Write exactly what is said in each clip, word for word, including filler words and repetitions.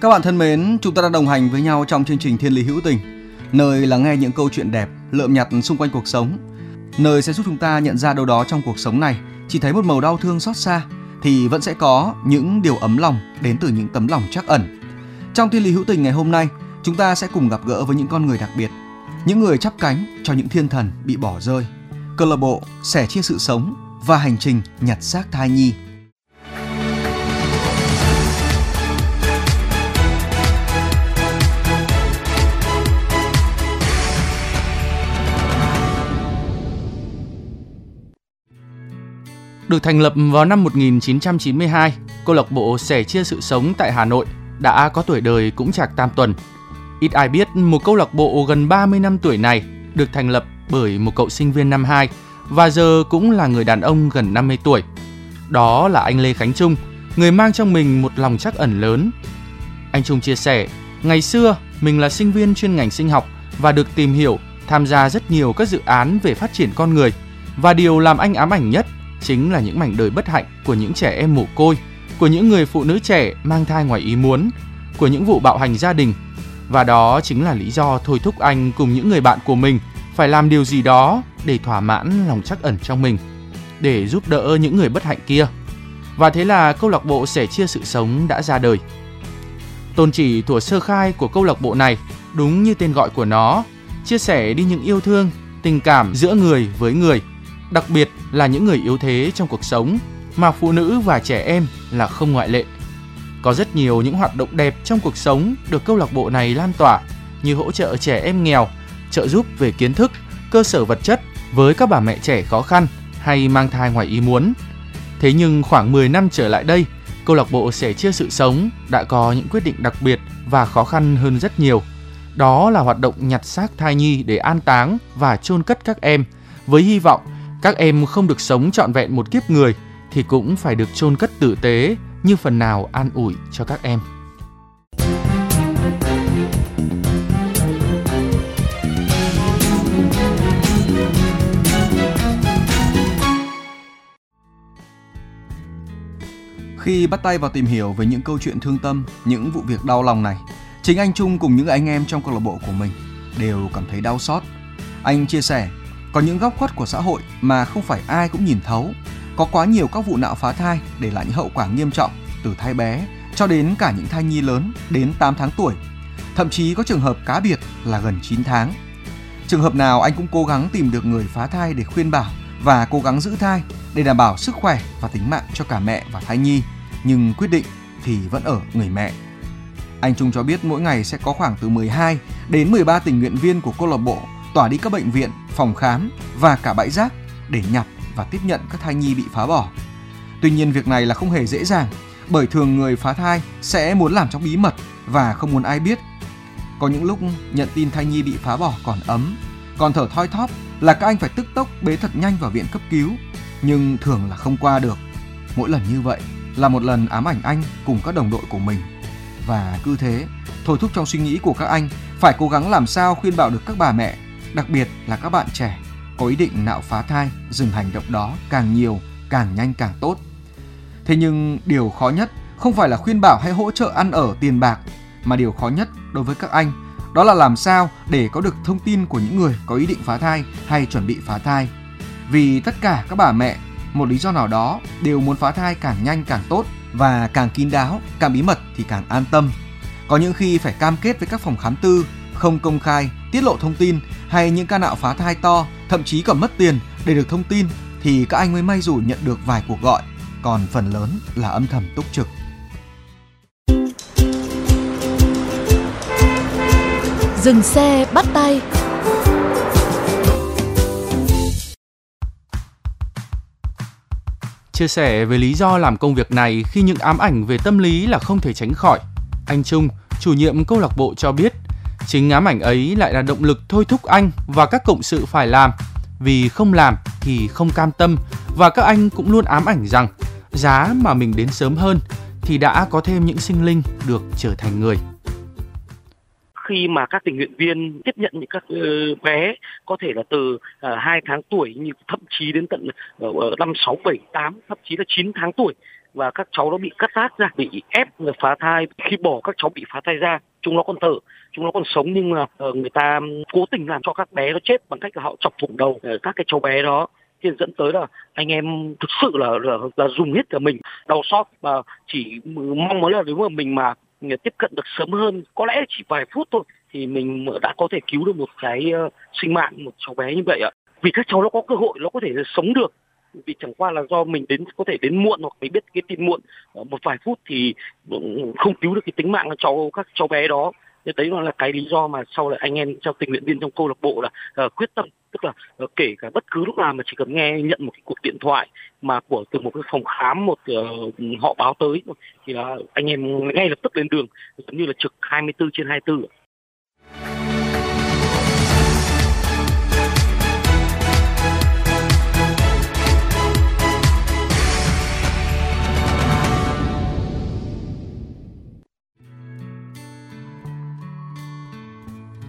Các bạn thân mến, chúng ta đã đồng hành với nhau trong chương trình Thiên Lý Hữu Tình, nơi lắng nghe những câu chuyện đẹp, lượm nhặt xung quanh cuộc sống, nơi sẽ giúp chúng ta nhận ra đâu đó trong cuộc sống này, chỉ thấy một màu đau thương xót xa, thì vẫn sẽ có những điều ấm lòng đến từ những tấm lòng trắc ẩn. Trong Thiên Lý Hữu Tình ngày hôm nay, chúng ta sẽ cùng gặp gỡ với những con người đặc biệt, những người chắp cánh cho những thiên thần bị bỏ rơi, câu lạc bộ Sẻ chia sự sống và hành trình nhặt xác thai nhi. Được thành lập vào năm một nghìn chín trăm chín mươi hai, câu lạc bộ Sẻ chia sự sống tại Hà Nội đã có tuổi đời cũng chạc tam tuần. Ít ai biết một câu lạc bộ gần ba mươi năm tuổi này được thành lập bởi một cậu sinh viên năm hai và giờ cũng là người đàn ông gần năm mươi tuổi. Đó là anh Lê Khánh Trung, người mang trong mình một lòng trắc ẩn lớn. Anh Trung chia sẻ, ngày xưa mình là sinh viên chuyên ngành sinh học và được tìm hiểu, tham gia rất nhiều các dự án về phát triển con người, và điều làm anh ám ảnh nhất chính là những mảnh đời bất hạnh của những trẻ em mồ côi, của những người phụ nữ trẻ mang thai ngoài ý muốn, của những vụ bạo hành gia đình. Và đó chính là lý do thôi thúc anh cùng những người bạn của mình phải làm điều gì đó để thỏa mãn lòng trắc ẩn trong mình, để giúp đỡ những người bất hạnh kia. Và thế là câu lạc bộ Sẻ chia sự sống đã ra đời. Tôn chỉ thuở sơ khai của câu lạc bộ này đúng như tên gọi của nó, chia sẻ đi những yêu thương, tình cảm giữa người với người, đặc biệt là những người yếu thế trong cuộc sống, mà phụ nữ và trẻ em là không ngoại lệ. Có rất nhiều những hoạt động đẹp trong cuộc sống được câu lạc bộ này lan tỏa, như hỗ trợ trẻ em nghèo, trợ giúp về kiến thức, cơ sở vật chất với các bà mẹ trẻ khó khăn hay mang thai ngoài ý muốn. Thế nhưng khoảng mười năm trở lại đây, câu lạc bộ Sẻ chia sự sống đã có những quyết định đặc biệt và khó khăn hơn rất nhiều. Đó là hoạt động nhặt xác thai nhi để an táng và chôn cất các em, với hy vọng các em không được sống trọn vẹn một kiếp người thì cũng phải được chôn cất tử tế như phần nào an ủi cho các em. Khi bắt tay vào tìm hiểu về những câu chuyện thương tâm, những vụ việc đau lòng này, chính anh Trung cùng những anh em trong câu lạc bộ của mình đều cảm thấy đau xót. Anh chia sẻ, có những góc khuất của xã hội mà không phải ai cũng nhìn thấu. Có quá nhiều các vụ nạo phá thai để lại những hậu quả nghiêm trọng, từ thai bé cho đến cả những thai nhi lớn đến tám tháng tuổi. Thậm chí có trường hợp cá biệt là gần chín tháng. Trường hợp nào anh cũng cố gắng tìm được người phá thai để khuyên bảo và cố gắng giữ thai để đảm bảo sức khỏe và tính mạng cho cả mẹ và thai nhi. Nhưng quyết định thì vẫn ở người mẹ. Anh Trung cho biết mỗi ngày sẽ có khoảng từ mười hai đến mười ba tình nguyện viên của câu lạc bộ tỏa đi các bệnh viện, phòng khám và cả bãi rác để nhặt và tiếp nhận các thai nhi bị phá bỏ. Tuy nhiên việc này là không hề dễ dàng, bởi thường người phá thai sẽ muốn làm trong bí mật và không muốn ai biết. Có những lúc nhận tin thai nhi bị phá bỏ còn ấm, còn thở thoi thóp là các anh phải tức tốc bế thật nhanh vào viện cấp cứu, nhưng thường là không qua được. Mỗi lần như vậy là một lần ám ảnh anh cùng các đồng đội của mình, và cứ thế thôi thúc trong suy nghĩ của các anh phải cố gắng làm sao khuyên bảo được các bà mẹ, đặc biệt là các bạn trẻ có ý định nạo phá thai, dừng hành động đó càng nhiều, càng nhanh càng tốt. Thế nhưng điều khó nhất không phải là khuyên bảo hay hỗ trợ ăn ở tiền bạc, mà điều khó nhất đối với các anh đó là làm sao để có được thông tin của những người có ý định phá thai hay chuẩn bị phá thai. Vì tất cả các bà mẹ, một lý do nào đó, đều muốn phá thai càng nhanh càng tốt, và càng kín đáo, càng bí mật thì càng an tâm. Có những khi phải cam kết với các phòng khám tư không công khai, tiết lộ thông tin, hay những ca nạo phá thai to, thậm chí còn mất tiền để được thông tin thì các anh mới may rủi nhận được vài cuộc gọi, còn phần lớn là âm thầm túc trực. Dừng xe bắt tay. Chia sẻ về lý do làm công việc này khi những ám ảnh về tâm lý là không thể tránh khỏi, anh Trung, chủ nhiệm câu lạc bộ cho biết, chính ám ảnh ấy lại là động lực thôi thúc anh và các cộng sự phải làm, vì không làm thì không cam tâm, và các anh cũng luôn ám ảnh rằng giá mà mình đến sớm hơn thì đã có thêm những sinh linh được trở thành người. Khi mà các tình nguyện viên tiếp nhận những các uh, bé có thể là từ hai uh, tháng tuổi, nhưng thậm chí đến tận năm, sáu, bảy, tám, thậm chí là chín tháng tuổi, và các cháu nó bị cắt xác ra, bị ép phá thai. Khi bỏ các cháu bị phá thai ra, chúng nó còn thở, chúng nó còn sống, nhưng mà uh, người ta cố tình làm cho các bé nó chết bằng cách là họ chọc thủng đầu uh, các cái cháu bé đó. Thì dẫn tới là anh em thực sự là, là, là dùng hết cả mình, đau xót, và chỉ mong muốn là nếu mà mình mà tiếp cận được sớm hơn, có lẽ chỉ vài phút thôi, thì mình đã có thể cứu được một cái sinh mạng, một cháu bé như vậy ạ. Vì các cháu nó có cơ hội, nó có thể sống được, vì chẳng qua là do mình đến có thể đến muộn, hoặc mình biết cái tin muộn một vài phút thì không cứu được cái tính mạng cháu các cháu bé đó. Thế đấy là cái lý do mà sau là anh em trong tình nguyện viên trong câu lạc bộ là uh, quyết tâm, tức là uh, kể cả bất cứ lúc nào mà chỉ cần nghe nhận một cái cuộc điện thoại mà của từ một cái phòng khám, một uh, họ báo tới thì là anh em ngay lập tức lên đường, giống như là trực hai mươi bốn trên hai mươi bốn.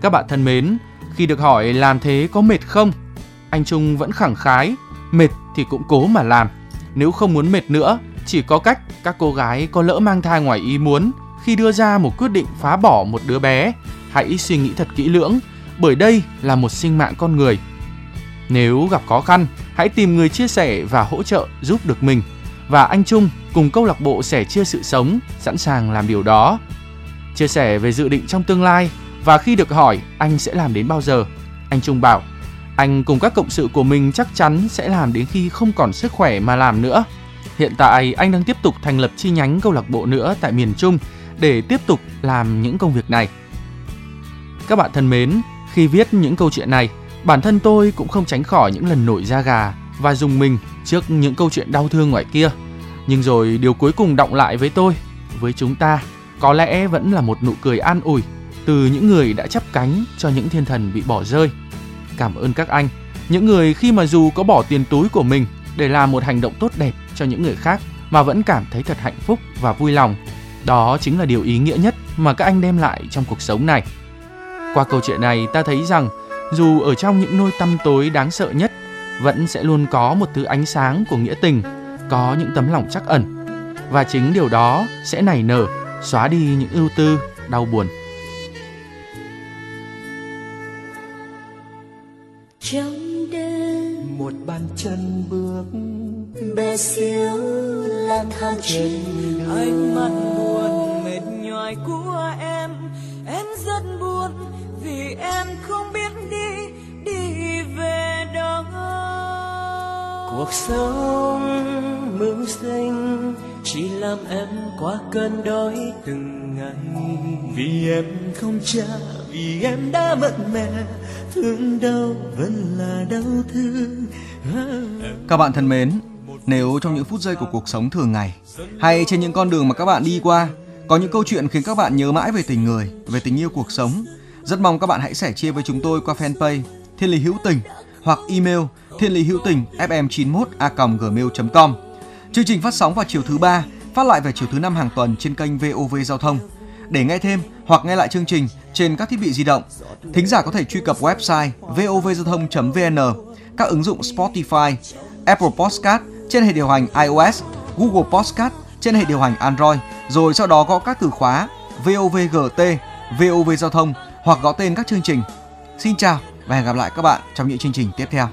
Các bạn thân mến, khi được hỏi làm thế có mệt không? Anh Trung vẫn khẳng khái, mệt thì cũng cố mà làm. Nếu không muốn mệt nữa, chỉ có cách các cô gái có lỡ mang thai ngoài ý muốn khi đưa ra một quyết định phá bỏ một đứa bé, hãy suy nghĩ thật kỹ lưỡng, bởi đây là một sinh mạng con người. Nếu gặp khó khăn, hãy tìm người chia sẻ và hỗ trợ giúp được mình. Và anh Trung cùng câu lạc bộ Sẻ chia sự sống sẵn sàng làm điều đó. Chia sẻ về dự định trong tương lai, và khi được hỏi anh sẽ làm đến bao giờ, anh Trung bảo anh cùng các cộng sự của mình chắc chắn sẽ làm đến khi không còn sức khỏe mà làm nữa. Hiện tại anh đang tiếp tục thành lập chi nhánh câu lạc bộ nữa tại miền Trung để tiếp tục làm những công việc này. Các bạn thân mến, khi viết những câu chuyện này, bản thân tôi cũng không tránh khỏi những lần nổi da gà và rùng mình trước những câu chuyện đau thương ngoài kia. Nhưng rồi điều cuối cùng đọng lại với tôi, với chúng ta, có lẽ vẫn là một nụ cười an ủi từ những người đã chắp cánh cho những thiên thần bị bỏ rơi. Cảm ơn các anh, những người khi mà dù có bỏ tiền túi của mình để làm một hành động tốt đẹp cho những người khác mà vẫn cảm thấy thật hạnh phúc và vui lòng. Đó chính là điều ý nghĩa nhất mà các anh đem lại trong cuộc sống này. Qua câu chuyện này ta thấy rằng dù ở trong những nơi tăm tối đáng sợ nhất, vẫn sẽ luôn có một thứ ánh sáng của nghĩa tình, có những tấm lòng trắc ẩn. Và chính điều đó sẽ nảy nở, xóa đi những ưu tư, đau buồn. Trong đêm một bàn chân bước bé xíu lang thang trên đường, ánh mắt buồn mệt nhoài của em, em rất buồn vì em không biết đi đi về đâu. Cuộc sống mưu sinh chỉ làm em quá cơn đói từng ngày, vì em không cha, vì em đã mất mẹ, thương đau vẫn là đau thương. Các bạn thân mến, nếu trong những phút giây của cuộc sống thường ngày hay trên những con đường mà các bạn đi qua có những câu chuyện khiến các bạn nhớ mãi về tình người, về tình yêu cuộc sống, rất mong các bạn hãy sẻ chia với chúng tôi qua fanpage Thiên Lý Hữu Tình hoặc email thiên lý hữu tình f m chín mốt a còng gmail chấm com. Chương trình phát sóng vào chiều thứ ba, phát lại vào chiều thứ năm hàng tuần trên kênh vê o vê Giao thông. Để nghe thêm hoặc nghe lại chương trình trên các thiết bị di động, thính giả có thể truy cập website vê o vê giao thông chấm vê en, các ứng dụng Spotify, Apple Podcast trên hệ điều hành iOS, Google Podcast trên hệ điều hành Android, rồi sau đó gõ các từ khóa vê o vê giê tê, vê o vê Giao thông hoặc gõ tên các chương trình. Xin chào và hẹn gặp lại các bạn trong những chương trình tiếp theo.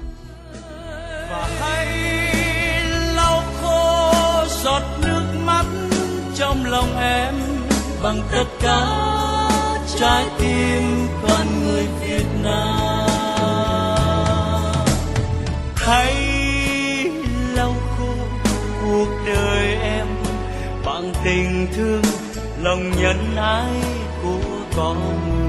Trong lòng em bằng tất cả trái tim con người Việt Nam, hãy lau khô cuộc đời em bằng tình thương, lòng nhân ái của con người.